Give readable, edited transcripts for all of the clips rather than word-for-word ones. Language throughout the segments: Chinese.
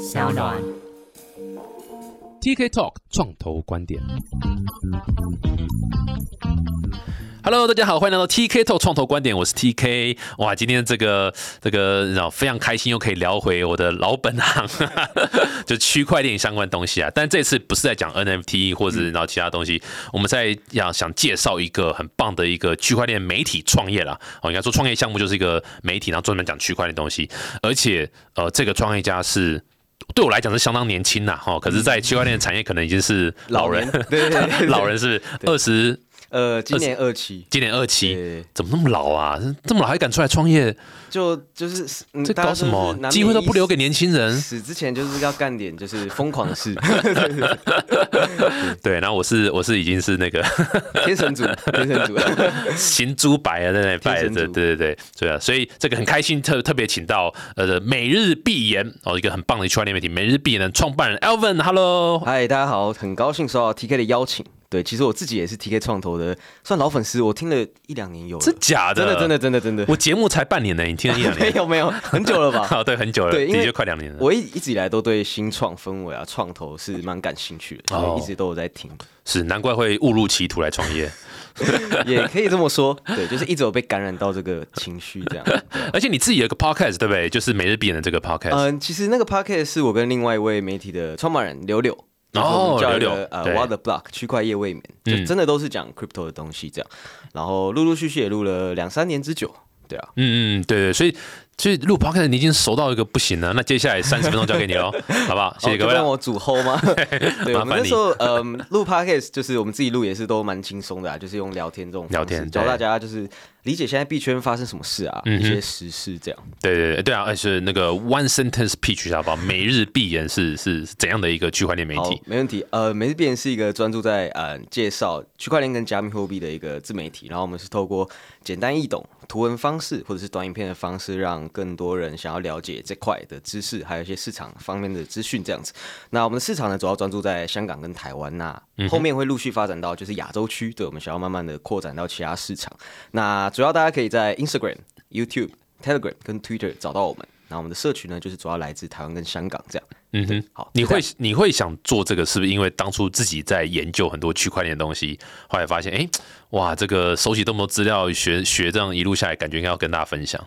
小暖 TK Talk 创投观点。Hello， 大家好，欢迎来到 TK Talk 创投观点，我是 TK。哇，今天这个非常开心，又可以聊回我的老本行，就区块链相关东西啊。但这次不是在讲 NFT 或者其他东西，我们在想介绍一个很棒的一个区块链媒体创业啦。应该说创业项目就是一个媒体，然后专门讲区块链的东西，而且这个创业家是。对我来讲是相当年轻呐，可是，在区块链产业可能已经是老人，对，老人是今年27，怎么那么老啊？这么老还敢出来创业？就是这搞什么？机会都不留给年轻人。死之前就是要干点就是疯狂的事。对，然后我是已经是那个天神组，行猪白啊，在那拜的，对啊，所以这个很开心，特别请到每日必言一个很棒的区块链媒体每日必言的创办人 Alvin，Hello， 嗨，大家好，很高兴收到 TK 的邀请。对，其实我自己也是 TK 创投的，算老粉丝，我听了1-2年有了。真假的？真的。我节目才半年呢，你听了1-2年？没有，很久了吧？好，对，很久了，的确快2年了。我一直以来都对新创氛围啊、创投是蛮感兴趣的，所以一直都有在听。是，难怪会误入歧途来创业。也可以这么说，对，就是一直有被感染到这个情绪这样。而且你自己有个 podcast 对不对？就是每日必言的这个 podcast。其实那个 podcast 是我跟另外一位媒体的创办人柳。然后叫一个What the Block 区块夜未眠，就真的都是讲 crypto 的东西这样，然后陆陆续续也录了2-3年之久，对啊，对，所以录 podcast 你已经熟到一个不行了，那接下来30分钟交给你喽，好不好？谢谢各位。就让我主hold吗？对，我们那时候录 podcast 就是我们自己录也是都蛮轻松的啊，就是用聊天这种方式教大家就是。理解现在币圈发生什么事啊，一些时事这样。对啊，而且那个 one sentence pitch 好不好？每日必言是怎样的一个区块链媒体？没问题。每日必言是一个专注在介绍区块链跟加密货币的一个自媒体，然后我们是透过简单易懂、图文方式或者是短影片的方式，让更多人想要了解这块的知识，还有一些市场方面的资讯这样子。那我们的市场呢，主要专注在香港跟台湾啊，后面会陆续发展到就是亚洲区，对，我们想要慢慢的扩展到其他市场。那主要大家可以在 Instagram、YouTube、Telegram 跟 Twitter 找到我们。那我们的社群呢，就是主要来自台湾跟香港这样。好，你会想做这个，是不是因为当初自己在研究很多区块链的东西，后来发现，哇，这个收集这么多资料，学这样一路下来，感觉应该要跟大家分享。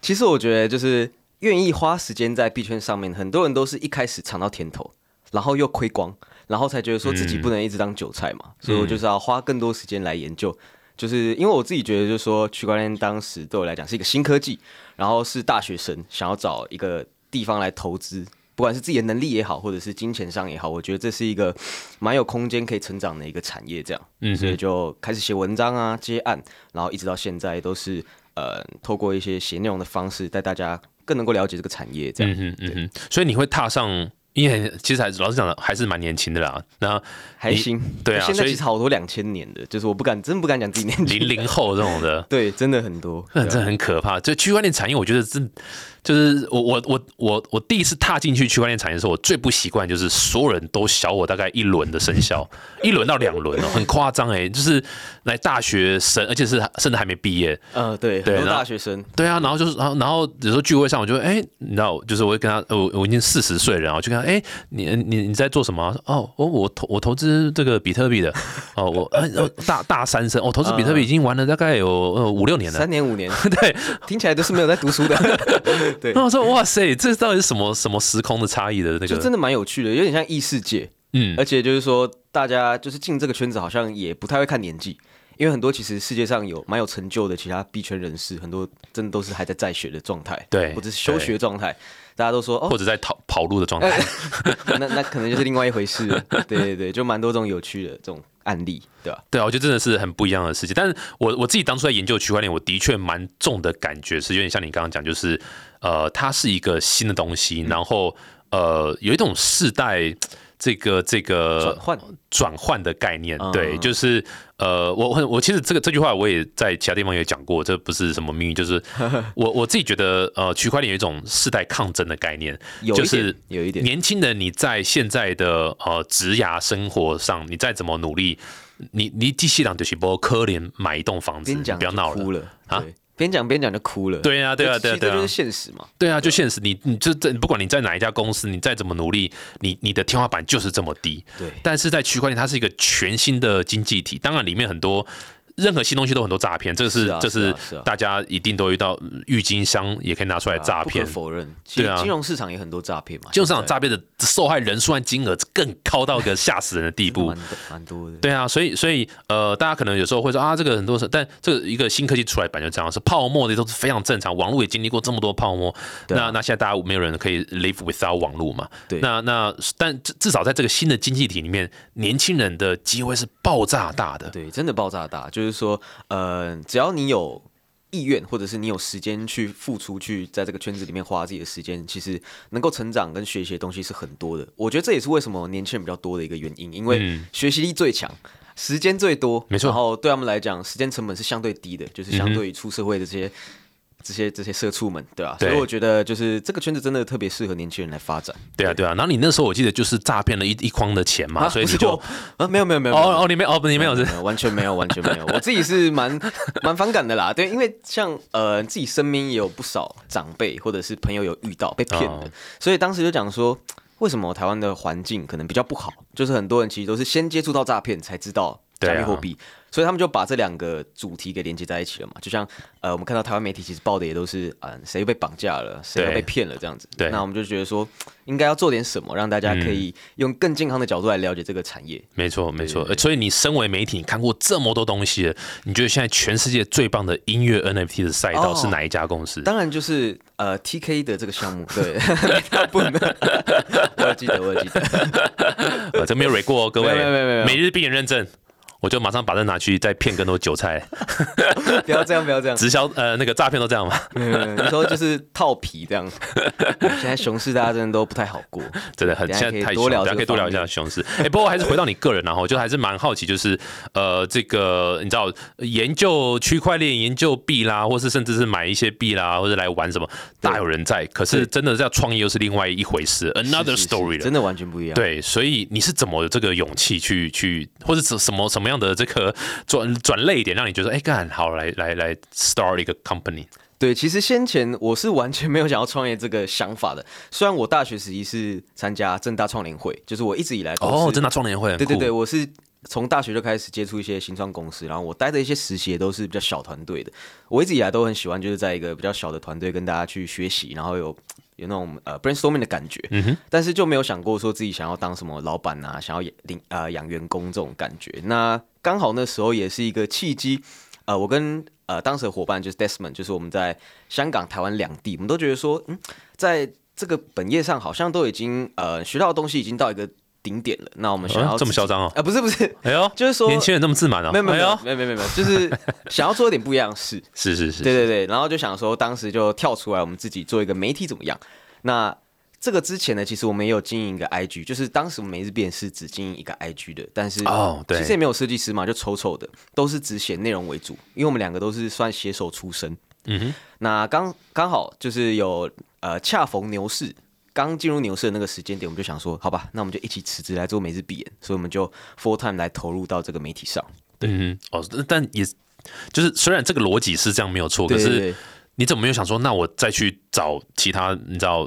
其实我觉得就是愿意花时间在币圈上面，很多人都是一开始尝到甜头，然后又亏光，然后才觉得说自己不能一直当韭菜嘛，所以我就是要花更多时间来研究。就是因为我自己觉得，就是说区块链当时对我来讲是一个新科技，然后是大学生想要找一个地方来投资，不管是自己的能力也好，或者是金钱上也好，我觉得这是一个蛮有空间可以成长的一个产业，这样，所以就开始写文章啊、接案，然后一直到现在都是透过一些写内容的方式，带大家更能够了解这个产业，这样，所以你会踏上。因为其实老实讲还是蛮年轻的啦，那还行，对啊，现在其实好多2000年的，就是我真不敢讲自己年轻，00后这种的，对，真的很多，真的很可怕。就区块链产业，我觉得真就是我第一次踏进去区块链产业的时候，我最不习惯就是所有人都小我大概1轮的生肖，1轮到2轮哦，很夸张哎，就是来大学生，而且是甚至还没毕业，对，很多大学生，对啊，然后有时候聚会上，我就你知道，就是我会跟他，我已经40岁了，然后就跟他。你在做什么、啊？哦，我投资这个比特币的，哦，我大三生，我投资比特币已经玩了大概有5-6年了，3年5年，对，听起来都是没有在读书的，对。那我说哇塞，这到底是什么时空的差异的那个？就真的蛮有趣的，有点像异世界，而且就是说大家就是进这个圈子好像也不太会看年纪。因为很多其实世界上有蛮有成就的其他币圈人士，很多真的都是还在学的状态，对，或者是休学状态，大家都说哦，或者在跑路的状态，那可能就是另外一回事了。对，就蛮多种有趣的这种案例，对吧？对啊，我觉得真的是很不一样的世界。但是我自己当初在研究区块链，我的确蛮重的感觉是有点像你刚刚讲，就是它是一个新的东西，然后有一种世代。这个转换的概念，对，就是我其实这句话我也在其他地方也讲过，这不是什么秘密，就是我自己觉得区块链有一种世代抗争的概念，就是有一点年轻人你在现在的职涯生活上，你再怎么努力，你继续让就是不可能买一栋房子，你不要闹了啊。边讲边讲就哭了。对啊，对啊，对啊，对啊，这就是现实嘛。对啊，就现实，你就不管你在哪一家公司，你再怎么努力，你的天花板就是这么低。对，但是在区块链，它是一个全新的经济体，当然里面很多。任何新东西都很多诈骗，这是大家一定都遇到，郁金香也可以拿出来诈骗，不可否认。其实金融市场也很多诈骗嘛，金融市场诈骗的受害人数和金额更高到一个吓死人的地步，蛮多的。对啊，所以大家可能有时候会说啊，这个很多，但这个一个新科技出来版就这样，是泡沫的都是非常正常，网络也经历过这么多泡沫，那现在大家没有人可以 live without 网络嘛，对。那但至少在这个新的经济体里面，年轻人的机会是爆炸大的，对，真的爆炸大，就是说，只要你有意愿，或者是你有时间去付出，去在这个圈子里面花自己的时间，其实能够成长跟学习的东西是很多的。我觉得这也是为什么年轻人比较多的一个原因，因为学习力最强，时间最多，没错。然后对他们来讲，时间成本是相对低的，就是相对于出社会的这些社畜们，对吧？所以我觉得就是这个圈子真的特别适合年轻人来发展。对啊，对啊。然后你那时候我记得就是诈骗了一筐的钱嘛，所以你就没有你没有，完全没有。我自己是蛮反感的啦，对，因为像自己身边也有不少长辈或者是朋友有遇到被骗的，所以当时就讲说，为什么台湾的环境可能比较不好，就是很多人其实都是先接触到诈骗才知道加密货币。所以他们就把这两个主题给连接在一起了嘛，就像我们看到台湾媒体其实报的也都是谁被绑架了，谁被骗了这样子。对，那我们就觉得说应该要做点什么，让大家可以用更健康的角度来了解这个产业。没错，没错。所以你身为媒体，你看过这么多东西了，你觉得现在全世界最棒的音乐 NFT 的赛道是哪一家公司？当然就是TK 的这个项目。对，我记得这没有 rate 过哦，各位，每日必点认证。我就马上把它拿去再骗更多韭菜。不要这样，不要这样。直销那个诈骗都这样嘛。你说就是套皮这样。现在熊市大家真的都不太好过，真的很现在太多聊，大家可以多聊一下熊市。不过还是回到你个人，然后就还是蛮好奇，就是这个你知道研究区块链、研究币啦，或是甚至是买一些币啦，或者来玩什么，大有人在。可是真的要创业又是另外一回事 ，another story 了，真的完全不一样。对，所以你是怎么有这个勇气去，或者什么样的这个转类点，让你觉得哎干好来 start 一个 company？ 对，其实先前我是完全没有想要创业这个想法的。虽然我大学时期是参加政大创联会，就是我一直以来政大创联会很酷，对，我是从大学就开始接触一些新创公司，然后我待的一些实习也都是比较小团队的。我一直以来都很喜欢，就是在一个比较小的团队跟大家去学习，然后有那种brainstorming 的感觉，但是就没有想过说自己想要当什么老板啊，想要养员工这种感觉。那刚好那时候也是一个契机，我跟当时的伙伴就是 Desmond， 就是我们在香港、台湾两地，我们都觉得说，在这个本业上好像都已经学到的东西已经到一个顶点了。那我们想要这么嚣张哦？不是，哎呦，就是说年轻人这么自满啊？没有，就是想要做一点不一样的事，是，对，然后就想说，当时就跳出来，我们自己做一个媒体怎么样？那这个之前呢，其实我们也有经营一个 IG， 就是当时我们每日必点是只经营一个 IG 的，但是其实也没有设计师嘛，就丑的，都是只写内容为主，因为我们两个都是算写手出身。那刚好就是有恰逢牛市，刚进入牛市的那个时间点，我们就想说，好吧，那我们就一起辞职来做每日必点，所以我们就 full time 来投入到这个媒体上。对，但也就是虽然这个逻辑是这样没有错，可是你怎么没有想说，那我再去找其他，你知道，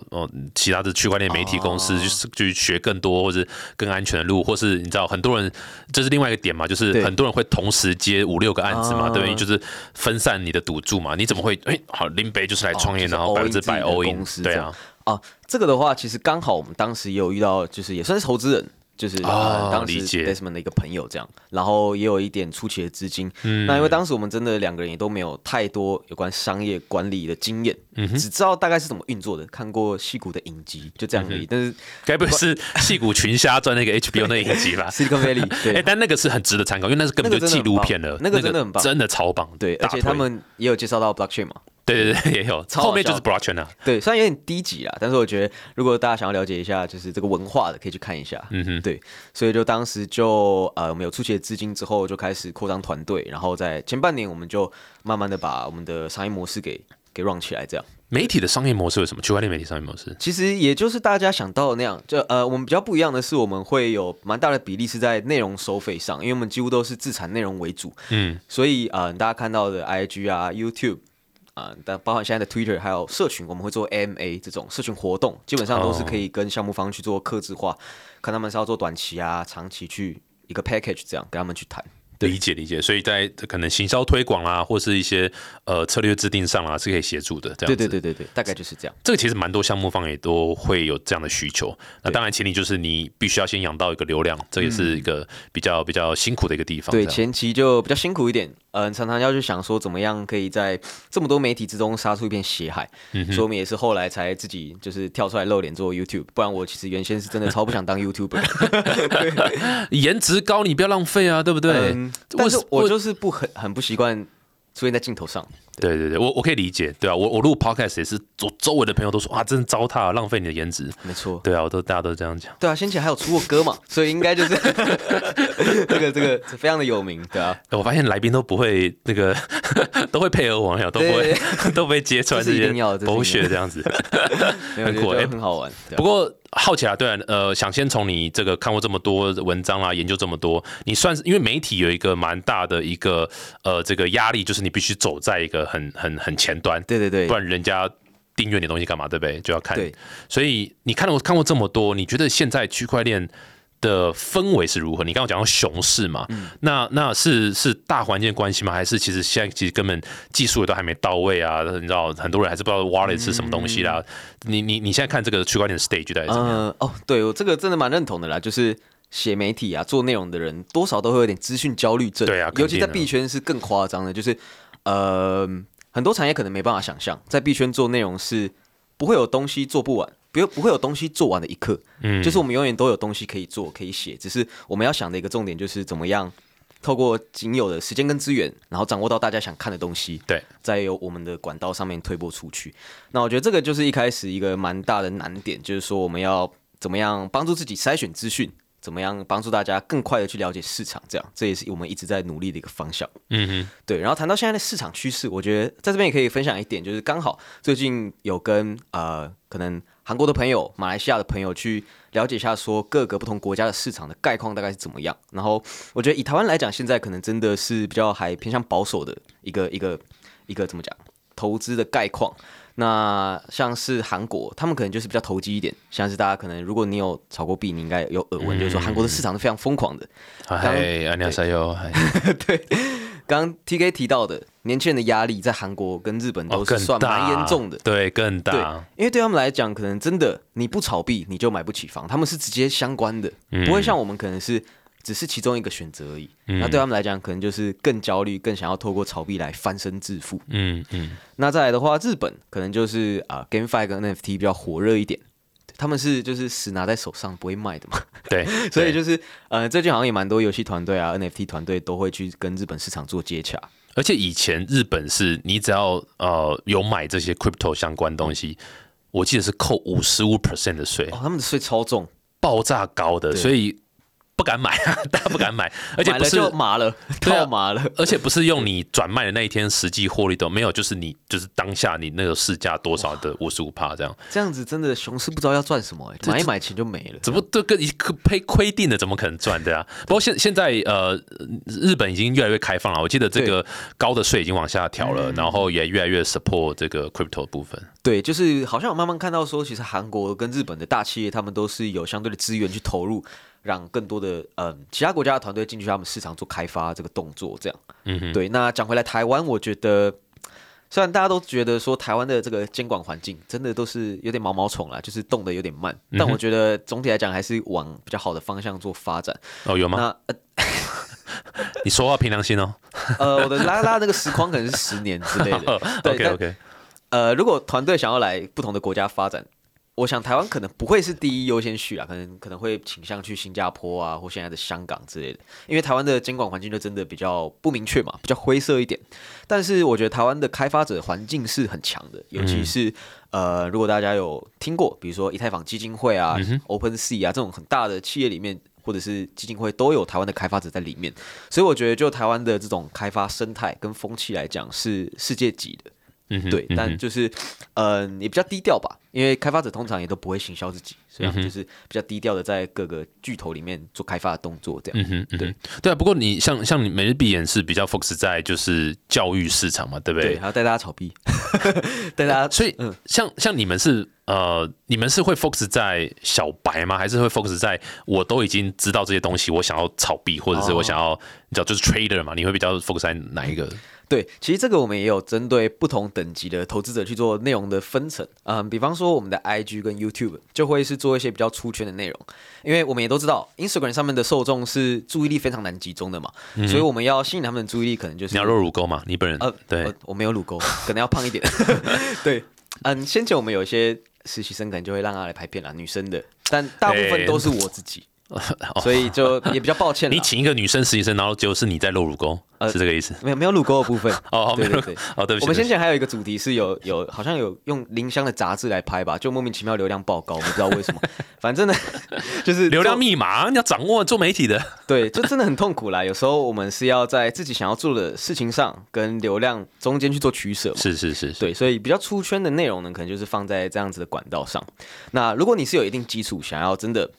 其他的区块链媒体公司去学更多或者更安全的路，或是你知道，很多人这是另外一个点嘛，就是很多人会同时接5-6个案子嘛，对不对？就是分散你的赌注嘛。你怎么会好林北就是来创业，然后100%all in？对啊，这个的话，其实刚好我们当时也有遇到，就是也算是投资人。就是当时 Desmond 的一个朋友这样，然后也有一点初期的资金。那因为当时我们真的两个人也都没有太多有关商业管理的经验，只知道大概是怎么运作的，看过矽谷的影集就这样而已。但是该不是矽谷群瞎赚那个 HBO 那影集吧？Silicon Valley， 对。但那个是很值得参考，因为那是根本就纪录片了，那个真的很棒，真的超棒。对，而且他们也有介绍到 blockchain 嘛。对，也有，后面就是 blockchain 啊。对，虽然有点低级啦，但是我觉得如果大家想要了解一下，就是这个文化的，可以去看一下。对，所以就当时就我们有出钱资金之后，就开始扩张团队，然后在前半年我们就慢慢的把我们的商业模式给 run 起来，这样。媒体的商业模式有什么？区块链媒体商业模式其实也就是大家想到的那样，就我们比较不一样的是，我们会有蛮大的比例是在内容收费上，因为我们几乎都是自产内容为主。所以大家看到的 IG 啊、YouTube。但包含现在的 Twitter 还有社群，我们会做 AMA 这种社群活动，基本上都是可以跟项目方去做客制化，看他们是要做短期啊、长期去一个 package 这样跟他们去谈。理解理解，所以在可能行销推广啦，或是一些策略制定上啦，是可以协助的。这样子，对对对对对，大概就是这样。这个其实蛮多项目方也都会有这样的需求。那当然前提就是你必须要先养到一个流量，这也是一个比较辛苦的一个地方。对，前期就比较辛苦一点。常常要去想说怎么样可以在这么多媒体之中杀出一片血海。所以我们也是后来才自己就是跳出来露脸做 YouTube， 不然我其实原先是真的超不想当 YouTuber。颜值高你不要浪费啊，对不对？但是我就是很不习惯出现在镜头上。对对对，我可以理解，对啊，我录 podcast 也是，我周围的朋友都说啊，真糟蹋，浪费你的颜值。没错，对啊，大家都这样讲。对啊，先前还有出过歌嘛，所以应该就是这个非常的有名，对啊。我发现来宾都不会那个都会配合网友，都不会揭穿这些bullshit这样子，很酷，很好玩。不过好奇啊，对啊，想先从你这个看过这么多文章啦，研究这么多，你算是因为媒体有一个蛮大的一个这个压力，就是你必须走在一个很前端，对对对，不然人家订阅你的东西干嘛，对不对？就要看。所以你看过这么多，你觉得现在区块链的氛围是如何？你刚刚讲到熊市嘛，那是大环境关系吗？还是其实现在其实根本技术也都还没到位啊？你知道很多人还是不知道 wallet 是什么东西啦。你现在看这个区块链的 stage 大概怎么样？对我这个真的蛮认同的啦，就是写媒体啊、做内容的人多少都会有点资讯焦虑症，对啊，尤其在币圈是更夸张的，就是很多产业可能没办法想象，在币圈做内容是不会有东西做不完，不会有东西做完的一刻。就是我们永远都有东西可以做、可以写，只是我们要想的一个重点就是怎么样透过仅有的时间跟资源，然后掌握到大家想看的东西，对，再由我们的管道上面推播出去。那我觉得这个就是一开始一个蛮大的难点，就是说我们要怎么样帮助自己筛选资讯，怎么样帮助大家更快的去了解市场，这样这也是我们一直在努力的一个方向。对。然后谈到现在的市场趋势，我觉得在这边也可以分享一点，就是刚好最近有跟可能韩国的朋友、马来西亚的朋友去了解一下，说各个不同国家的市场的概况大概是怎么样。然后我觉得以台湾来讲，现在可能真的是比较还偏向保守的一个怎么讲投资的概况。那像是韩国，他们可能就是比较投机一点，像是大家可能如果你有炒过币，你应该有耳闻，就是说韩国的市场是非常疯狂的。对，刚 TK 提到的年轻人的压力，在韩国跟日本都是算蛮严重的，对，更大。对，因为对他们来讲，可能真的你不炒币你就买不起房，他们是直接相关的，不会像我们可能是只是其中一个选择而已。那对他们来讲，可能就是更焦虑，更想要透过炒币来翻身致富。那再来的话，日本可能就是GameFi 跟 NFT 比较火热一点，他们是就是死拿在手上不会卖的嘛。对，所以就是最近好像也蛮多游戏团队啊、NFT 团队都会去跟日本市场做接洽。而且以前日本是你只要有买这些 crypto 相关东西，我记得是扣 55% 的税。他们的税超重，爆炸高的，所以不敢买，大家不敢买，而且不是买了就麻了，套麻了。而且不是用你转卖的那一天实际获利都没有，就是你就是当下你那个市价多少的 55% 这样。这样子真的熊市不知道要赚什么，买一买钱就没了。怎么这个亏定的怎么可能赚的啊？不过现在日本已经越来越开放了，我记得这个高的税已经往下调了，然后也越来越 support 这个 crypto 的部分。对，就是好像我慢慢看到说，其实韩国跟日本的大企业他们都是有相对的资源去投入，让更多的其他国家的团队进去他们市场做开发这个动作，这样。对。那讲回来台湾，我觉得虽然大家都觉得说台湾的这个监管环境真的都是有点毛毛虫啦，就是动得有点慢，但我觉得总体来讲还是往比较好的方向做发展。有吗？你说话凭良心哦。我的拉那个时框可能是10年之类的。对。OK。如果团队想要来不同的国家发展，我想台湾可能不会是第一优先序啊，可能会倾向去新加坡啊，或现在的香港之类的，因为台湾的监管环境就真的比较不明确嘛，比较灰色一点。但是我觉得台湾的开发者环境是很强的，尤其是如果大家有听过，比如说以太坊基金会啊、OpenSea 啊这种很大的企业里面，或者是基金会都有台湾的开发者在里面，所以我觉得就台湾的这种开发生态跟风气来讲是世界级的。对，但就是也比较低调吧，因为开发者通常也都不会行销自己，所以就是比较低调的在各个巨头里面做开发的动作，这样。对啊，不过你像你每日币也是比较 focus 在就是教育市场嘛，对不对？对，还要带大家炒币。对啦，所以像你们是你们是会 focus 在小白吗？还是会 focus 在我都已经知道这些东西，我想要炒币，或者是我想要你知道就是 trader 嘛？你会比较 focus 在哪一个？对，其实这个我们也有针对不同等级的投资者去做内容的分层，比方说我们的 IG 跟 YouTube 就会是做一些比较出圈的内容，因为我们也都知道 Instagram 上面的受众是注意力非常难集中的嘛，所以我们要吸引他们的注意力，可能就是你要露乳沟嘛，你本人对我没有乳沟，可能要胖一点，对，先前我们有一些实习生可能就会让他来拍片啦，女生的，但大部分都是我自己。所以就也比较抱歉啦。你请一个女生实习生，然后就是你在露乳沟，是这个意思？没有乳沟的部分。哦，对对对，哦，对不起。我们先前还有一个主题是有好像有用林香的杂志来拍吧，就莫名其妙流量爆高，我不知道为什么。反正呢，就是流量密码，你要掌握做媒体的。对，就真的很痛苦啦。有时候我们是要在自己想要做的事情上跟流量中间去做取舍嘛。是。对，所以比较出圈的内容呢，可能就是放在这样子的管道上。那如果你是有一定基础，想要真的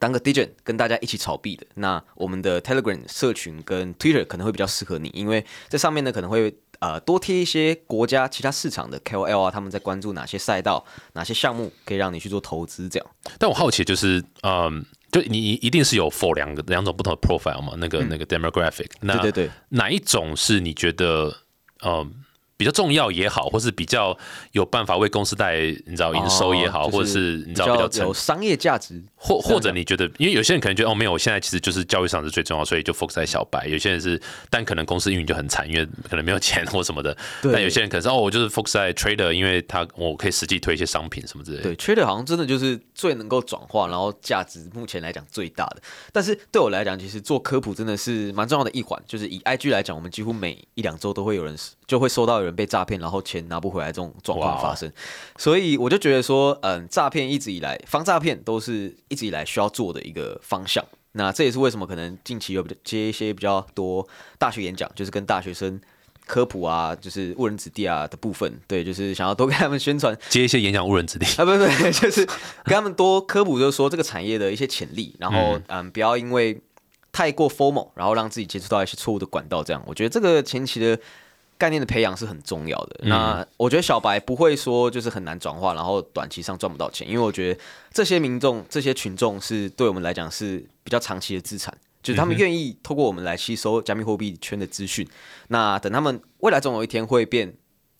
当个 Digent 跟大家一起炒币的，那我们的 Telegram 社群跟 Twitter 可能会比较适合你，因为在上面呢可能会多贴一些国家其他市场的 KOL 啊，他们在关注哪些赛道、哪些项目可以让你去做投资这样。但我好奇就是，就你一定是有 for 两种不同的 profile 嘛，那个 demographic， 那对，哪一种是你觉得比较重要也好，或是比较有办法为公司带你知道营收也好，或者是你知道比较有商业价值，或者你觉得，因为有些人可能觉得没有，我现在其实就是教育上是最重要，所以就 focus 在小白。有些人是，但可能公司运营就很惨，因为可能没有钱或什么的。但有些人可能是我就是 focus 在 trader， 因为我可以实际推一些商品什么之类的。对 ，trader 好像真的就是最能够转化，然后价值目前来讲最大的。但是对我来讲，其实做科普真的是蛮重要的一环。就是以 IG 来讲，我们几乎每一两周都会有人就会收到有人被诈骗，然后钱拿不回来这种状况发生，所以我就觉得说，诈骗一直以来防诈骗都是一直以来需要做的一个方向。那这也是为什么可能近期有接一些比较多大学演讲，就是跟大学生科普啊，就是误人子弟啊的部分，对，就是想要多跟他们宣传，接一些演讲误人子弟啊，不，就是跟他们多科普，就是说这个产业的一些潜力，然后不要因为太过 formal， 然后让自己接触到一些错误的管道，这样，我觉得这个前期的概念的培养是很重要的。那我觉得小白不会说就是很难转化，然后短期上赚不到钱，因为我觉得这些群众是对我们来讲是比较长期的资产，就是他们愿意透过我们来吸收加密货币圈的资讯。那等他们未来总有一天会变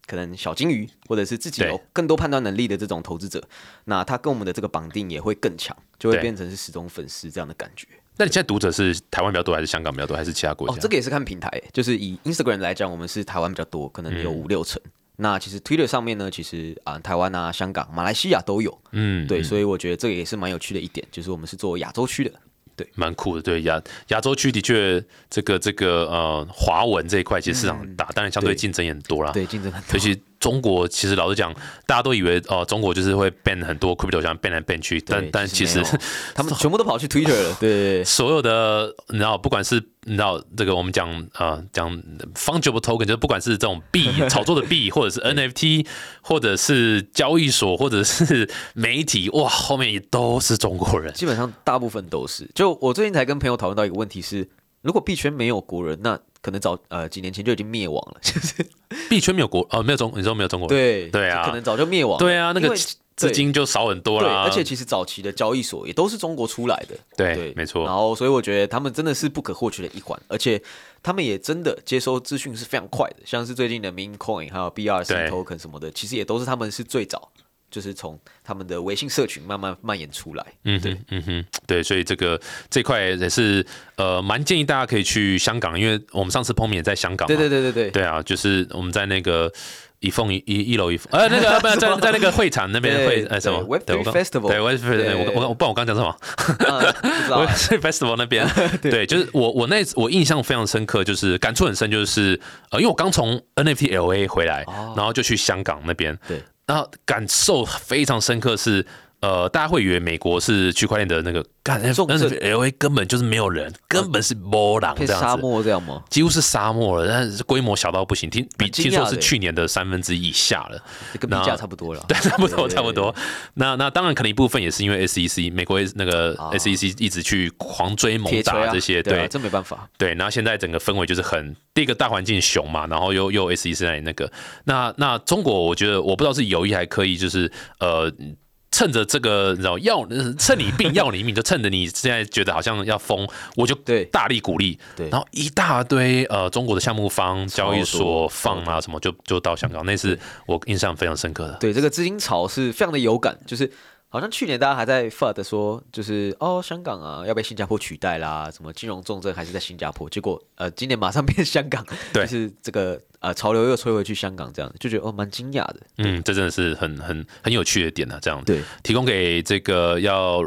可能小金鱼，或者是自己有更多判断能力的这种投资者，那他跟我们的这个绑定也会更强，就会变成是死忠粉丝这样的感觉。那你现在读者是台湾比较多，还是香港比较多，还是其他国家？这个也是看平台，就是以 Instagram 来讲，我们是台湾比较多，可能有5-6成。那其实 Twitter 上面呢，其实台湾啊、香港、马来西亚都有。对，所以我觉得这个也是蛮有趣的一点，就是我们是做亚洲区的。对，蛮酷的。对，亚洲区的确，这个华文这一块其实市场很大，当然相对竞争也很多啦。对，竞争很大。尤其中国，其实老实讲，大家都以为中国就是会 ban 很多 crypto， 想 ban 来 ban 去，但其实他们全部都跑去 Twitter 了。对，所有的你知道，不管是你知道这个我们讲 fungible token， 就是不管是这种币炒作的币，或者是 NFT， 或者是交易所，或者是媒体，哇，后面也都是中国人，基本上大部分都是。就我最近才跟朋友讨论到一个问题是，如果币圈没有国人，那可能早几年前就已经灭亡了，就是币圈没有国没有中，你说没有中国人，对啊，可能早就灭亡了，对啊，那个资金就少很多啦。对，而且其实早期的交易所也都是中国出来的，对，没错。然后所以我觉得他们真的是不可或缺的一环，而且他们也真的接收资讯是非常快的，像是最近的 meme coin 还有 BRC token 什么的，其实也都是他们是最早。就是从他们的微信社群慢慢蔓延出来。对，所以这块也是蛮建议大家可以去香港，因为我们上次碰面也在香港嘛。对。对啊，就是我们在那个一楼在那个会场那边会什么 Web3 Festival， 对，我刚讲什么Web3 Festival 那边，对，就是我印象非常深刻，就是感触很深，就是因为我刚从 NFT LA 回来，然后就去香港那边，对。然后感受非常深刻是，大家会以为美国是区块链的那个，干，但是 LA 根本就是没有人，根本是没人这样子，沙漠这样吗？几乎是沙漠了，但是规模小到不行，听说是去年的1/3以下了，跟币价差不多了，对，差不多差不多。那当然，可能一部分也是因为 SEC 美国那个 SEC 一直去狂追猛打这些，对，这没办法。对，然后现在整个氛围就是很第一个大环境熊嘛，然后又 SEC 那里那个，那中国我觉得我不知道是有意还可以，就是趁着这个，然后要趁你病要你命，就趁着你现在觉得好像要疯，我就大力鼓励，然后一大堆中国的项目方、交易所放啊什么，就到香港，那是我印象非常深刻的。对，这个资金潮是非常的有感，就是好像去年大家还在 FUD 说，就是哦香港啊要被新加坡取代啦，什么金融重镇还是在新加坡，结果今年马上变香港，对，就是这个。潮流又吹回去香港，这样就觉得哦，蛮惊讶的。嗯，这真的是很有趣的点啊，这样。对，提供给这个要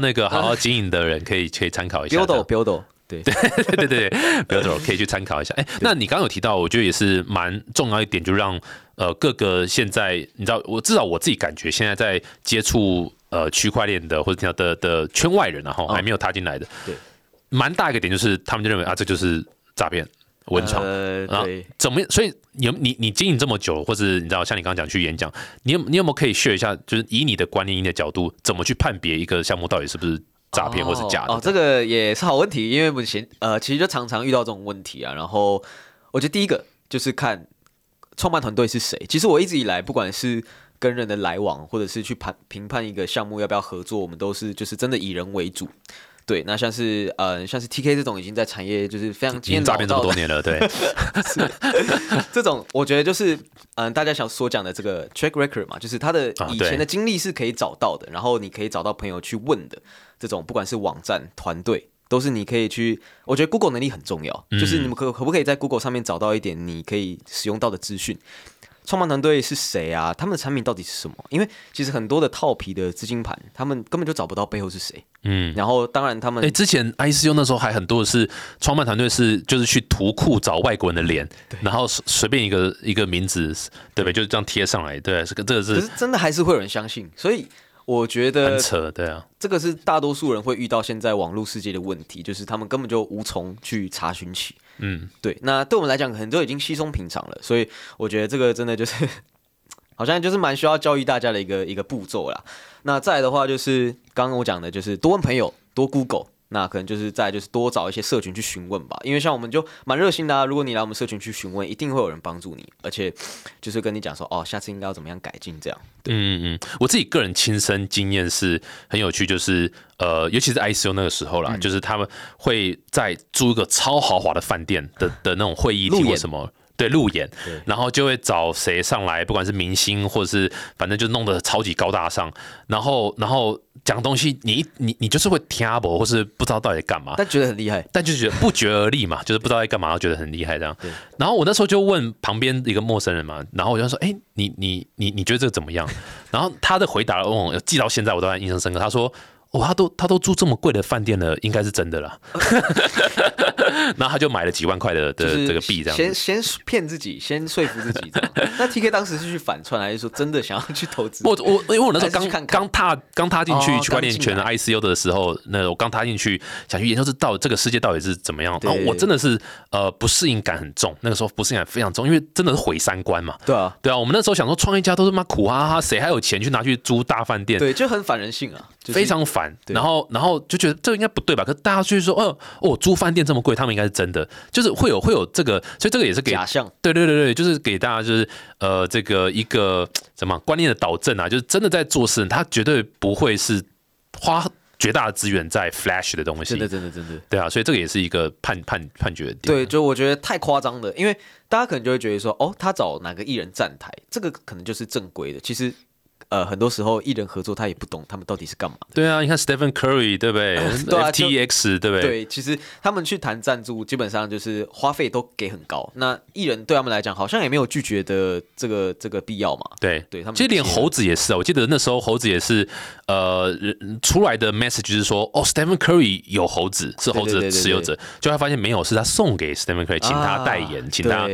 那个好好经营的人，可以参考一下。Buildo， 对 ，Buildo 可以去参考一下。哎、欸，那你刚刚有提到，我觉得也是蛮重要一点，就让各个现在你知道，我至少我自己感觉现在在接触区块链的或者的圈外人啊，哈，还没有踏进来的，对，蛮大一个点就是他们就认为啊，这就是诈骗。文创，对，怎么？所以你经营这么久，或是你知道，像你刚刚讲去演讲，你有没有可以 share 一下，就是以你的观念、你的角度，怎么去判别一个项目到底是不是诈骗或是假的？哦，这个也是好问题，因为我们其实就常常遇到这种问题啊。然后我觉得第一个就是看创办团队是谁。其实我一直以来，不管是跟人的来往，或者是去评判一个项目要不要合作，我们都是就是真的以人为主。对，那像是 TK 这种已经在产业就是非常经诈骗这么多年了，对，这种我觉得就是大家想所讲的这个 track record 嘛，就是他的以前的经历是可以找到的，然后你可以找到朋友去问的，这种不管是网站、团队，都是你可以去。我觉得 Google 能力很重要，就是你们可不可以在 Google 上面找到一点你可以使用到的资讯？创办团队是谁啊？他们的产品到底是什么？因为其实很多的套皮的资金盘，他们根本就找不到背后是谁。嗯，然后当然他们之前 ICO 那时候还很多的是创办团队是就是去图库找外国人的脸，然后随便一个名字，对不对？就是这样贴上来，对，这个是。可是真的还是会有人相信，所以我觉得很扯，对啊。这个是大多数人会遇到现在网络世界的问题，就是他们根本就无从去查询起。嗯，对，那对我们来讲，可能都已经稀松平常了，所以我觉得这个真的就是，好像就是蛮需要教育大家的一个步骤啦。那再来的话，就是刚刚我讲的，就是多问朋友，多 Google， 那可能就是再来就是多找一些社群去询问吧，因为像我们就蛮热心的啊，如果你来我们社群去询问，一定会有人帮助你，而且就是跟你讲说，哦，下次应该要怎么样改进这样。对，我自己个人亲身经验是很有趣，就是。尤其是 ICO 那个时候啦，就是他们会在租一个超豪华的饭店的那种会议厅或什么，对，路演，然后就会找谁上来，不管是明星或者是反正就弄得超级高大上，然后讲东西你就是会听不，或是不知道到底干嘛，但觉得很厉害，但就觉得不觉而立嘛，就是不知道在干嘛，觉得很厉害这样。然后我那时候就问旁边一个陌生人嘛，然后我就说，哎，你觉得这个怎么样？然后他的回答我记到现在我都印象深刻，他说。哦，他都住这么贵的饭店了，应该是真的啦。然后他就买了几万块的这个币，这样子。先骗自己，先说服自己这样。那 TK 当时是去反串，还是说真的想要去投资？我因为我那时候刚踏进去区块链圈的 ICO 的时候，那我刚踏进去想去研究这个世界到底是怎么样。我真的是不适应感很重，那个时候不适应感非常重，因为真的是毁三观嘛。对啊，我们那时候想说创业家都是妈苦哈哈，谁还有钱去拿去租大饭店？对，就很反人性啊，就是、非常反。然后就觉得这应该不对吧？可是大家就说，租饭店这么贵，他们应该是真的，就是会有这个，所以这个也是给假象，对，就是给大家就是这个一个什么观念的导正啊，就是真的在做事，他绝对不会是花绝大的资源在 flash 的东西，真的，对啊，所以这个也是一个判决的点。对，就我觉得太夸张了，因为大家可能就会觉得说，哦，他找哪个艺人站台，这个可能就是正规的，其实。很多时候艺人合作，他也不懂他们到底是干嘛的。对啊，你看 Steven Curry 对不对？对啊 ，FTX 对不对？对，其实他们去谈赞助，基本上就是花费都给很高。那艺人对他们来讲，好像也没有拒绝的这个必要嘛。对，他们其实连猴子也是啊。我记得那时候猴子也是，出来的 message 是说，哦 ，Steven Curry 有猴子，是猴子的持有者，就他发现没有，是他送给 Steven Curry， 请他代言，请他。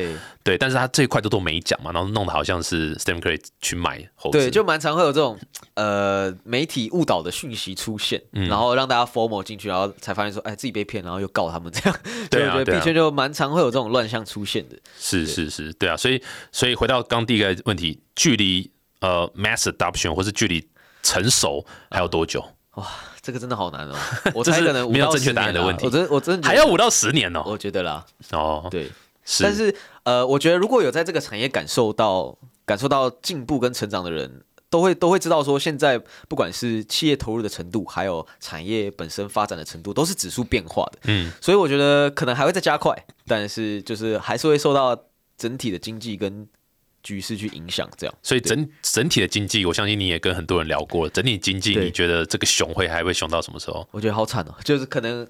对，但是他最快都没讲嘛，然后弄得好像是 Steven Curry 去买猴子，对，就蛮常会有这种媒体误导的讯息出现，然后让大家 FOMO 进去，然后才发现说，哎，自己被骗，然后又告他们这样。对啊，我觉得币圈就蛮常会有这种乱象出现的。是是是，对啊，所以回到刚第一个问题，距离mass adoption 或是距离成熟还有多久？哇，这个真的好难哦，我猜可能没有正确答案的问题，我真的还要5到10年哦，我觉得啦，哦，对。是，但是我觉得如果有在这个产业感受到进步跟成长的人，都会知道说，现在不管是企业投入的程度，还有产业本身发展的程度，都是指数变化的。所以我觉得可能还会再加快，但是就是还是会受到整体的经济跟局势去影响，这样。所以整体的经济，我相信你也跟很多人聊过了。整体经济，你觉得这个熊还会熊到什么时候？我觉得好惨哦，就是可能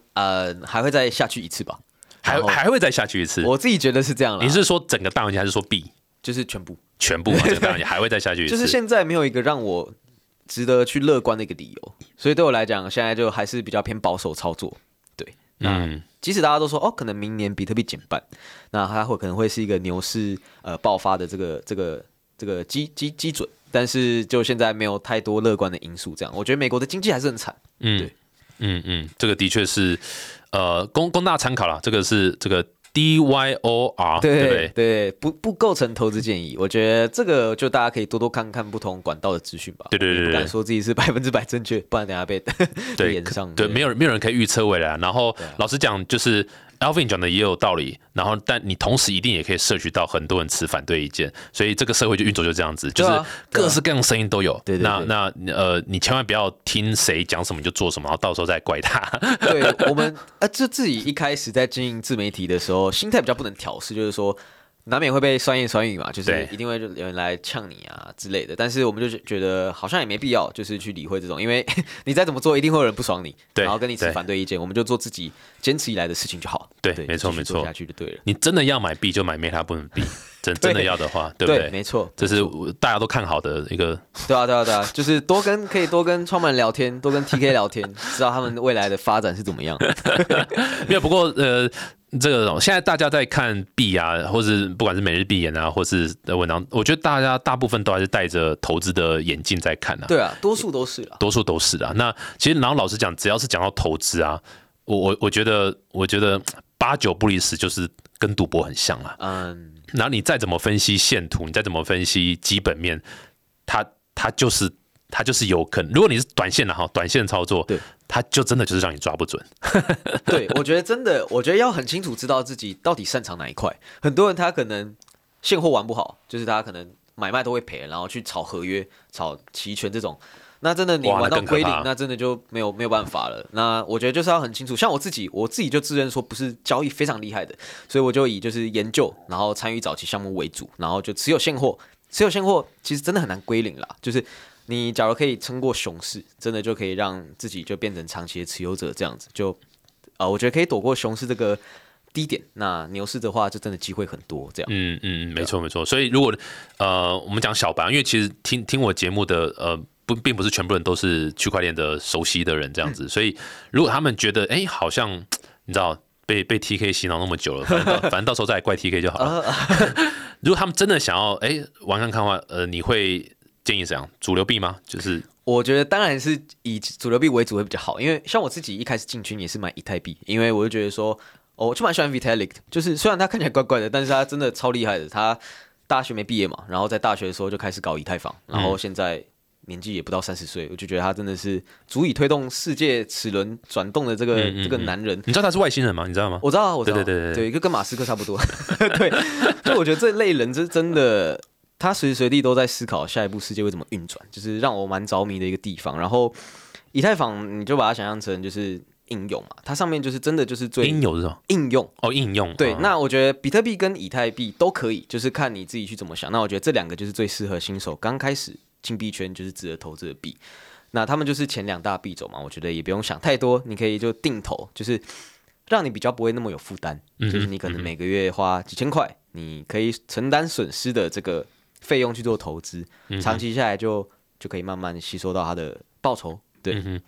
还会再下去一次吧。还会再下去一次，我自己觉得是这样啦。你是说整个大环境，还是说 B？ 就是全部嘛，整个大环境还会再下去一次。就是现在没有一个让我值得去乐观的一个理由，所以对我来讲，现在就还是比较偏保守操作。对，那即使大家都说哦，可能明年比特币减半，那它可能会是一个牛市爆发的这个基准，但是就现在没有太多乐观的因素。这样，我觉得美国的经济还是很惨。对。这个的确是，供大家参考啦。这个是这个 DYOR， 对，不构成投资建议。我觉得这个就大家可以多多看看不同管道的资讯吧。对，不敢说自己是100%正确，不然等下被延上。对，没有人可以预测未来。然后老实讲，就是。Alvin 讲的也有道理，然后但你同时一定也可以摄取到很多人持反对意见，所以这个社会就运作就这样子，就是各式各样的声音都有。对，那你千万不要听谁讲什么就做什么，然后到时候再怪他。对，我们就自己一开始在经营自媒体的时候，心态比较不能调试，就是说难免会被酸言酸语嘛，就是一定会有人来呛你啊之类的。但是我们就觉得好像也没必要，就是去理会这种，因为你再怎么做，一定会有人不爽你，然后跟你持反对意见。我们就做自己坚持以来的事情就好。对，没错没错，做下去就对了。你真的要买币就买Meta不能币，真的要的话，对不对？没错，这是大家都看好的一个。对啊，就是可以多跟创办人聊天，多跟 TK 聊天，知道他们未来的发展是怎么样。没有，不过这个现在大家在看币啊，或是不管是每日币眼啊，或是文章，我觉得大家大部分都还是带着投资的眼镜在看啊。对啊，多数都是啦。那其实然后老实讲，只要是讲到投资啊，我觉得8、9不离10，就是跟赌博很像啦。然后你再怎么分析线图，你再怎么分析基本面，它就是有可能，如果你是短线的哈，短线操作，对，它就真的就是让你抓不准。对，我觉得要很清楚知道自己到底擅长哪一块。很多人他可能现货玩不好，就是他可能买卖都会赔，然后去炒合约、炒期权这种。那真的你玩到归零，那真的就没有办法了。那我觉得就是要很清楚，像我自己就自认说不是交易非常厉害的，所以我就以就是研究，然后参与早期项目为主，然后就持有现货其实真的很难归零啦，就是。你假如可以撑过熊市，真的就可以让自己就变成长期的持有者，这样子就，我觉得可以躲过熊市这个低点。那牛市的话，就真的机会很多，这样。没错。所以如果我们讲小白，因为其实听我节目的并不是全部人都是区块链的熟悉的人，这样子。所以如果他们觉得好像你知道被 TK 洗脑那么久了，反正到时候再来怪 TK 就好了。如果他们真的想要玩看看的话，你会。建议怎样？主流币吗？就是我觉得当然是以主流币为主会比较好，因为像我自己一开始进群也是买以太币，因为我就觉得说，我就蛮喜欢 Vitalik， 就是虽然他看起来怪怪的，但是他真的超厉害的。他大学没毕业嘛，然后在大学的时候就开始搞以太坊，然后现在年纪也不到30岁，我就觉得他真的是足以推动世界齿轮转动的这个男人。你知道他是外星人吗？你知道吗？我知道，对，就跟马斯克差不多。对，就我觉得这类人是真的。他随时随地都在思考下一步世界会怎么运转，就是让我蛮着迷的一个地方。然后以太坊，你就把它想象成就是应用嘛，它上面就是真的就是最应用是吧？应用。对，那我觉得比特币跟以太币都可以，就是看你自己去怎么想。那我觉得这两个就是最适合新手刚开始进币圈，就是值得投资的币。那他们就是前2大币种嘛，我觉得也不用想太多，你可以就定投，就是让你比较不会那么有负担，就是你可能每个月花几千块，你可以承担损失的这个。费用去做投资，长期下来就可以慢慢吸收到它的报酬对。嗯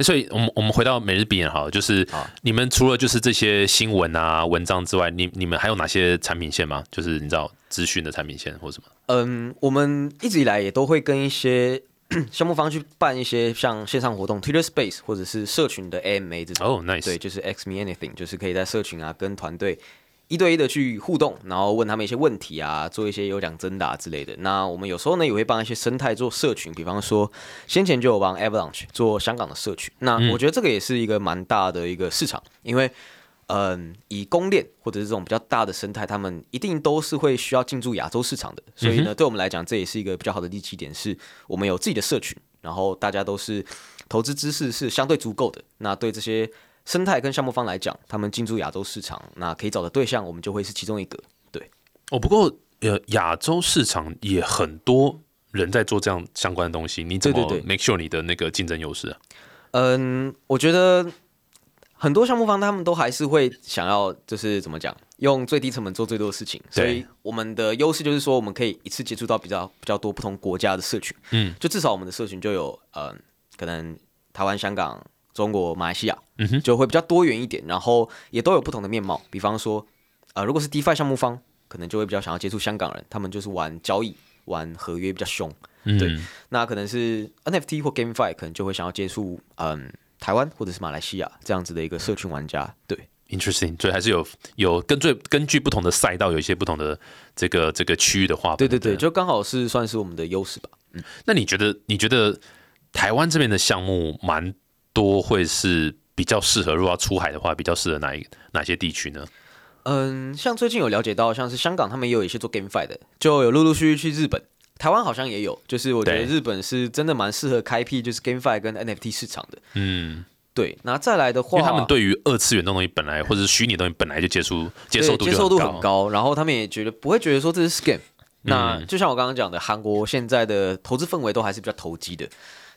所以我们回到每日必眼好了，就是你们除了就是这些新闻啊文章之外，你们还有哪些产品线吗？就是你知道资讯的产品线或什么？我们一直以来也都会跟一些项目方去办一些像线上活动 ，Twitter Space 或者是社群的 AMA 这种。哦、nice。对，就是 Ask Me Anything， 就是可以在社群啊跟团队一对一的去互动，然后问他们一些问题啊，做一些有奖征答之类的。那我们有时候呢也会帮一些生态做社群，比方说先前就有帮 Avalanche 做香港的社群。那我觉得这个也是一个蛮大的一个市场，因为以公链或者是这种比较大的生态，他们一定都是会需要进驻亚洲市场的。所以呢，对我们来讲，这也是一个比较好的利基点，是我们有自己的社群，然后大家都是投资知识是相对足够的。那对这些生态跟项目方来讲，他们进驻亚洲市场，那可以找的对象，我们就会是其中一个。对，哦，不过亚洲市场也很多人在做这样相关的东西，你怎么 make sure 你的那个竞争优势啊？我觉得很多项目方他们都还是会想要，就是怎么讲，用最低成本做最多的事情，所以我们的优势就是说，我们可以一次接触到比较多不同国家的社群，就至少我们的社群就有可能台湾、香港、中国、马来西亚，就会比较多元一点，然后也都有不同的面貌。比方说，如果是 DeFi 项目方，可能就会比较想要接触香港人，他们就是玩交易、玩合约比较凶，对。那可能是 NFT 或 GameFi， 可能就会想要接触台湾或者是马来西亚这样子的一个社群玩家，对。Interesting， 所以还是有根据不同的赛道，有一些不同的这个区域的划分。对对对，就刚好是算是我们的优势吧。那你觉得台湾这边的项目蛮多会是比较适合，如果要出海的话，比较适合哪些地区呢？像最近有了解到，像是香港他们也有一些做 GameFi 的，就有陆陆续续去日本、台湾好像也有，就是我觉得日本是真的蛮适合开辟就是 GameFi 跟 NFT 市场的。嗯，对。那再来的话，因为他们对于二次元的东西本来或者是虚拟的东西本来就接受度很高，然后他们也觉得不会觉得说这是 scam。那就像我刚刚讲的，韩国现在的投资氛围都还是比较投机的，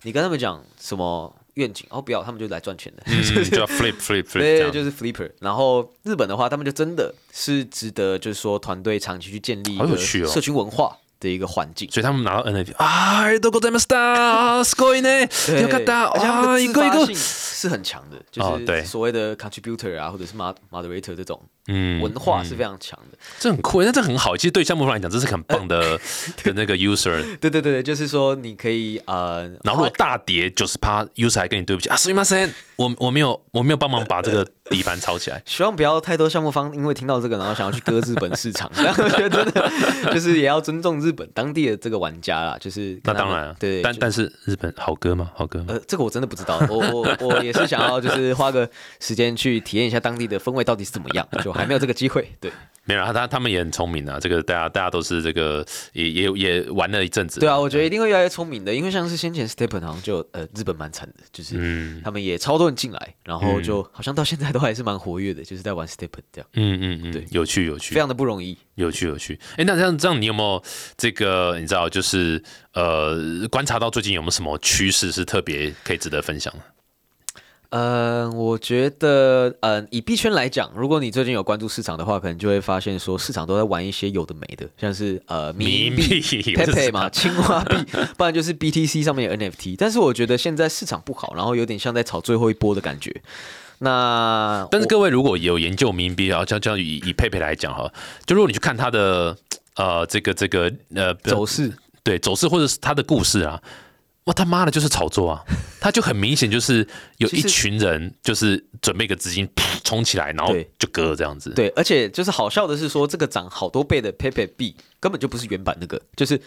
你跟他们讲什么愿景，哦不要，他们就来赚钱的，就 flip， 对，就是 flipper。然后日本的话，他们就真的是值得，就是说团队长期去建立一个社群文化的一个环境，所以他们拿到 NFT 啊，どうございました、すごいね、よかった、啊，一个一个是很强的，就是所谓的 contributor 啊，或者是 moderator 这种文化是非常强的，这很酷，那这很好。其实对项目方来讲，这是很棒的那个 user。对对对，就是说你可以然后如果大跌90% user 还跟你对不起啊，すみません，我没有帮忙把这个底盘炒起来。希望不要太多项目方因为听到这个，然后想要去割日本市场。我觉得真的就是也要尊重日本当地的这个玩家啦，就是那当然啊，对，但是日本好割吗？这个我真的不知道，我也是想要就是花个时间去体验一下当地的氛围到底是怎么样。就还没有这个机会，对，没有他们也很聪明啊，这个大家都是这个 也玩了一阵子，对啊，我觉得一定会越来越聪明的，因为像是先前 Steppen 好像就日本蛮惨的，就是他们也超多人进来，然后就好像到现在都还是蛮活跃的，就是在玩 Steppen 这样，对，有趣，非常的不容易，有趣。哎，那这样你有没有这个你知道就是观察到最近有没有什么趋势是特别可以值得分享的？我觉得，以币圈来讲，如果你最近有关注市场的话，可能就会发现说市场都在玩一些有的没的，像是迷币、Pepe 嘛、青蛙币，不然就是 BTC 上面有 NFT。但是我觉得现在市场不好，然后有点像在炒最后一波的感觉。那但是各位如果有研究迷币，然后像以 Pepe 来讲哈，就如果你去看它的这个走势，对走势或者是它的故事啊。哇他妈的就是炒作啊，他就很明显就是有一群人就是准备一个资金冲起来，然后就割这样子。对，而且就是好笑的是说，这个涨好多倍的 Pepe 币根本就不是原版那个，就是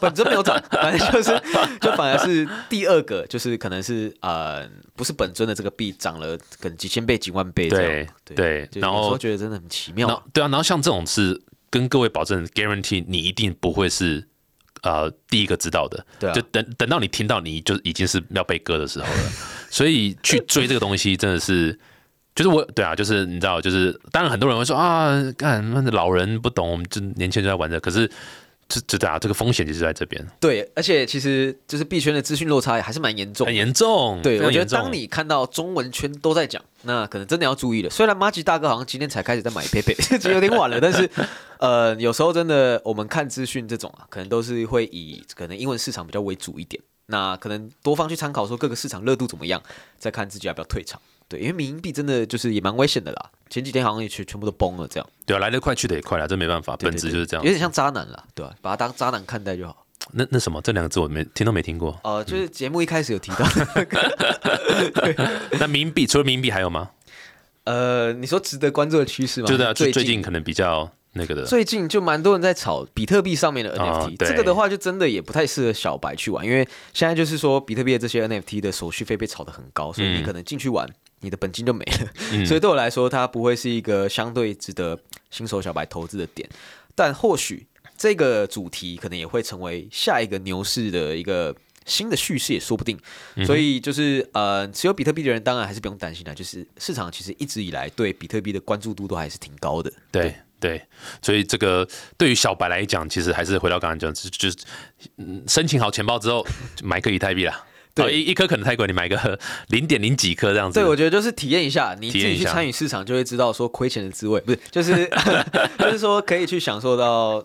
本身没有涨，反正就反而是第二个，就是可能是不是本尊的这个币涨了可能几千倍、几万倍这样。对，然后有时候觉得真的很奇妙。对啊，然后像这种是跟各位保证 guarantee， 你一定不会是。第一个知道的，对啊，就等到你听到，你就已经是要被割的时候了。所以去追这个东西真的是，就是对啊，就是你知道，就是当然很多人会说啊，干老人不懂，我们就年轻人就在玩这，可是就对啊，这个风险就是在这边。对，而且其实就是币圈的资讯落差还是蛮严重的，很严重。对，我觉得当你看到中文圈都在讲，那可能真的要注意了。虽然马吉大哥好像今天才开始在买佩佩，其实有点晚了，但是有时候真的我们看资讯这种啊，可能都是会以可能英文市场比较为主一点。那可能多方去参考说各个市场热度怎么样，再看自己要不要退场。对，因为民营币真的就是也蛮危险的啦，前几天好像也全部都崩了这样。对啊，来得快去得也快啦，这没办法，本质就是这样。有点像渣男啦，对吧、啊？把它当渣男看待就好。那什么，这两个字我没听过。就是节目一开始有提到的那个。那民币除了民币还有吗？你说值得关注的趋势吗？对啊，最近可能比较那个的。最近就蛮多人在炒比特币上面的 NFT，、这个的话就真的也不太适合小白去玩，因为现在就是说比特币的这些 NFT 的手续费被炒得很高，所以你可能进去玩，你的本金就没了。所以对我来说，它不会是一个相对值得新手小白投资的点，但或许。这个主题可能也会成为下一个牛市的一个新的叙事也说不定，所以就是持有比特币的人当然还是不用担心啦，就是市场其实一直以来对比特币的关注度都还是挺高的。对对，所以这个对于小白来讲，其实还是回到刚才讲，就是申请好钱包之后买个以太币啦。对，一颗可能太贵，你买个0.0几颗这样子。对，我觉得就是体验一下，你自己去参与市场就会知道说亏钱的滋味，不是就是就是说可以去享受到。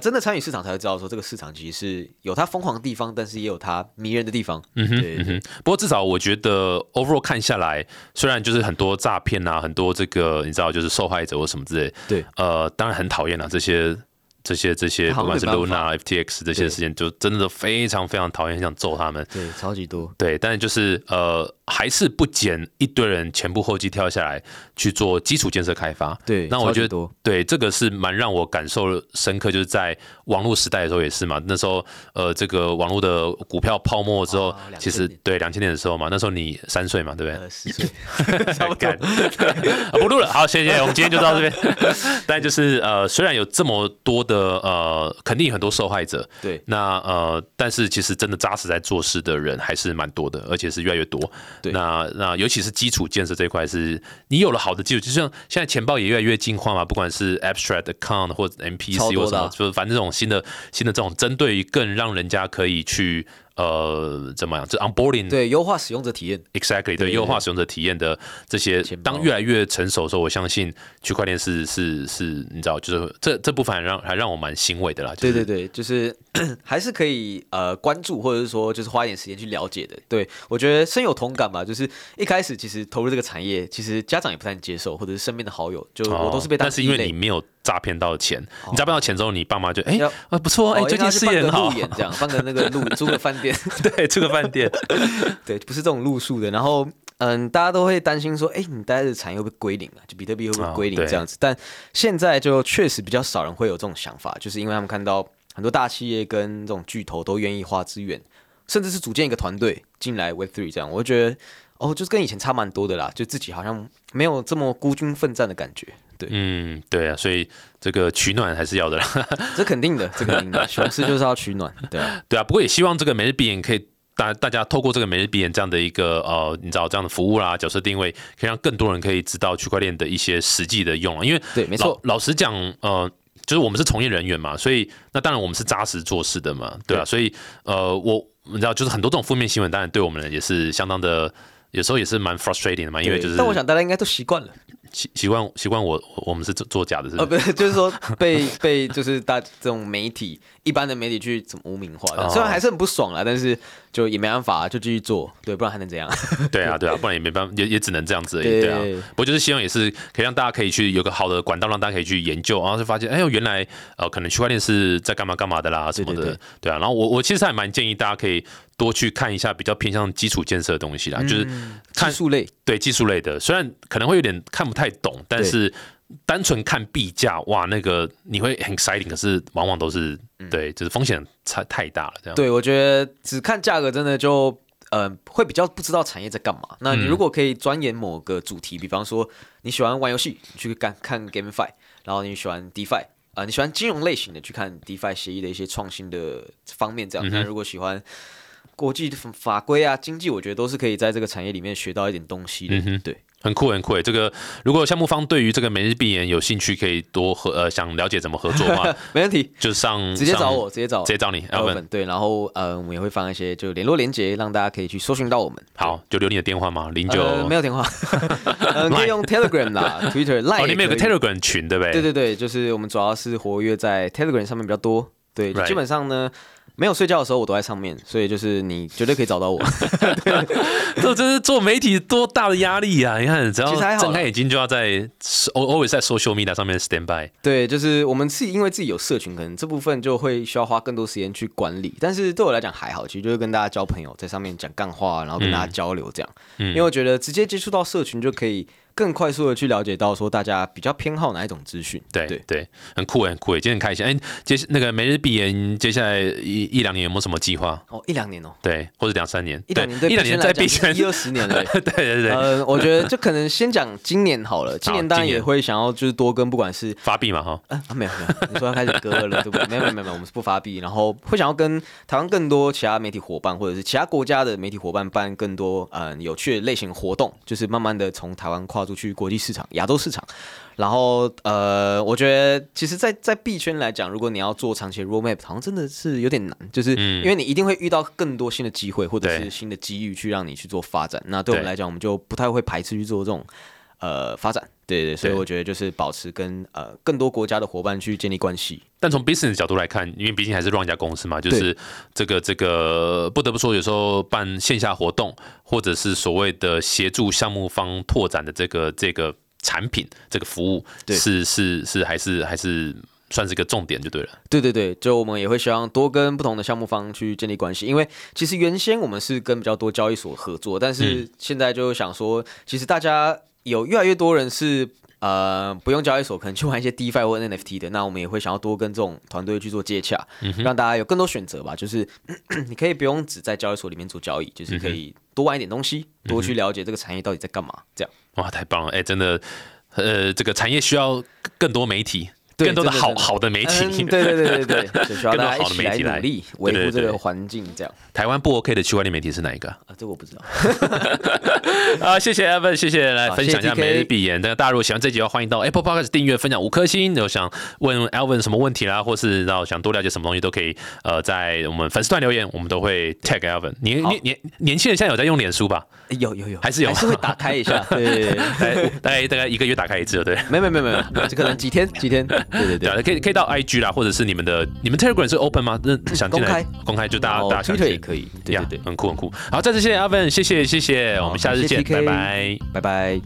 真的参与市场才会知道，说这个市场其实是有它疯狂的地方，但是也有它迷人的地方。不过至少我觉得 overall 看下来，虽然就是很多诈骗啊，很多这个你知道就是受害者或什么之类。对。当然很讨厌啊，这些不管是 Luna、FTX 这些事件，就真的非常非常讨厌，想揍他们。对，超级多。对，但是就是还是不减一堆人前仆后继跳下来去做基础建设开发。对，那我觉得对这个是蛮让我感受深刻，就是在网络时代的时候也是嘛。那时候这个网络的股票泡沫之后，其实对2000年的时候嘛，那时候你3岁嘛，对不对？4岁。干，不录了。好，谢谢，我们今天就到这边。但就是虽然有这么多的。肯定有很多受害者，对，那但是其实真的扎实在做事的人还是蛮多的，而且是越来越多。对，那尤其是基础建设这一块，是你有了好的基础，就像现在钱包也越来越进化嘛，不管是 Abstract Account 或者 MPC 或什么，就是反正这种新的这种针对于更让人家可以去。怎么样？这 onboarding 对优化使用者体验 ，exactly 对优化使用者体验的这些，当越来越成熟的时候，我相信区块链是，你知道，就是这部分还让我蛮欣慰的啦。就是、对，就是还是可以关注，或者是说就是花一点时间去了解的。对我觉得深有同感吧。就是一开始其实投入这个产业，其实家长也不太能接受，或者是身边的好友，就我都是被他。但是因为你没有。诈骗到钱，你诈骗到钱之后，你爸妈就不错最近事业很好，这样办个那个路租个饭店，对，租个饭店，对，不是这种路数的。然后大家都会担心说，你待的产业会不会归零啊？就比特币会不会归零这样子？但现在就确实比较少人会有这种想法，就是因为他们看到很多大企业跟这种巨头都愿意花资源，甚至是组建一个团队进来 Web3 这样，我觉得就是跟以前差蛮多的啦，就自己好像没有这么孤军奋战的感觉。对啊，所以这个取暖还是要的啦，这肯定的，熊市就是要取暖，对啊，不过也希望这个每日闭眼可以大家透过这个每日闭眼这样的一个你知道这样的服务啦，角色定位，可以让更多人可以知道区块链的一些实际的用，因为对，没错，老实讲，就是我们是从业人员嘛，所以那当然我们是扎实做事的嘛，对啊，所以你知道，就是很多这种负面新闻，当然对我们也是相当的，有时候也是蛮 frustrating 的嘛，因为就是，但我想大家应该都习惯了。习惯我们是做假的，是不是？就是说被就是这种媒体一般的媒体去怎么污名化的，虽然还是很不爽啦，但是就也没办法，就继续做，对，不然还能怎样？对啊，不然也没办法，也只能这样子而已，对啊。我就是希望也是可以让大家可以去有个好的管道，让大家可以去研究，然后就发现，原来可能区块链是在干嘛干嘛的啦，什么的，对啊。然后我其实还蛮建议大家可以。多去看一下比较偏向基础建设的东西啦，就是技术类，对技术类的，虽然可能会有点看不太懂，但是单纯看币价，哇，那个你会很 exciting， 可是往往都是就是风险太大了这样。对，我觉得只看价格真的就会比较不知道产业在干嘛。那你如果可以钻研某个主题，比方说你喜欢玩游戏，你去看 GameFi， 然后你喜欢 DeFi。你喜欢金融类型的，去看 DeFi 协议的一些创新的方面这样。那如果喜欢国际法规啊，经济，我觉得都是可以在这个产业里面学到一点东西的。对，很酷。这个如果项目方对于这个每日闭眼有兴趣，可以多想了解怎么合作的话，没问题，就直接找你 Alvin。对，然后我们也会放一些就联络连结，让大家可以去搜寻到我们。好，就留你的电话吗？09、没有电话，可以用 Telegram 啦、Twitter、Line。你们有个 Telegram 群对不对？对，就是我们主要是活跃在 Telegram 上面比较多。对，基本上呢。没有睡觉的时候我都在上面，所以就是你绝对可以找到我。这真是做媒体多大的压力啊！你看，只要睁开眼睛就要在 always 在 social media 上面 stand by。对，就是我们自己因为自己有社群，可能这部分就会需要花更多时间去管理。但是对我来讲还好，其实就是跟大家交朋友，在上面讲干话，然后跟大家交流这样。嗯、因为我觉得直接接触到社群就可以更快速的去了解到说大家比较偏好哪一种资讯。对对，很酷很酷，今天很开心。哎，那个每日必言，接下来一两年有没有什么计划？哦，1-2年哦，对，或者2-3年，1-2年在币圈10-20年了。对对对，我觉得就可能先讲今年好了。今年当然也会想要就是多跟不管是发币嘛哈，没有没有，你说要开始割了对不对？没有没有没有，我们是不发币，然后会想要跟台湾更多其他媒体伙伴或者是其他国家的媒体伙伴办更多有趣的类型活动，就是慢慢的从台湾跨出去国际市场、亚洲市场。然后我觉得其实在币圈来讲，如果你要做长期 roadmap， 好像真的是有点难，就是因为你一定会遇到更多新的机会或者是新的机遇去让你去做发展。那对我们来讲，我们就不太会排斥去做这种发展。对对，所以我觉得就是保持跟更多国家的伙伴去建立关系。但从 business 角度来看，因为毕竟还是 run 一家公司嘛，就是这个不得不说，有时候办线下活动或者是所谓的协助项目方拓展的这个产品这个服务是还是算是个重点就对了。对对对，就我们也会希望多跟不同的项目方去建立关系，因为其实原先我们是跟比较多交易所合作，但是现在就想说，其实大家有越来越多人是不用交易所，可能去玩一些 DeFi 或 NFT 的，那我们也会想要多跟这种团队去做接洽，让大家有更多选择吧。就是你可以不用只在交易所里面做交易，就是可以多玩一点东西，多去了解这个产业到底在干嘛。这样哇，太棒了！哎，真的，这个产业需要更多媒体。更多的好的媒体，对对对对对，就需要大家一起来努力维护这个环境，这样。台湾不 OK 的区块链媒体是哪一个啊？这我不知道。啊，谢谢 Alvin， 谢谢来分享一下每日必言。那大家如果喜欢这集的话，欢迎到 Apple Podcast 订阅、分享5颗星。有想问 Alvin 什么问题啦，或是想多了解什么东西，都可以在我们粉丝团留言，我们都会 tag Alvin。年轻人现在有在用脸书吧？有，还是会打开一下。对，大概1个月打开一次，对。没有，这可能几天。对，可以到 IG 啦，或者是你们 Telegram 是 open 吗？想进来公开就大家想进来也可以，对，很酷。好，再次谢谢 Alvin， 谢谢，我们下次见，拜拜。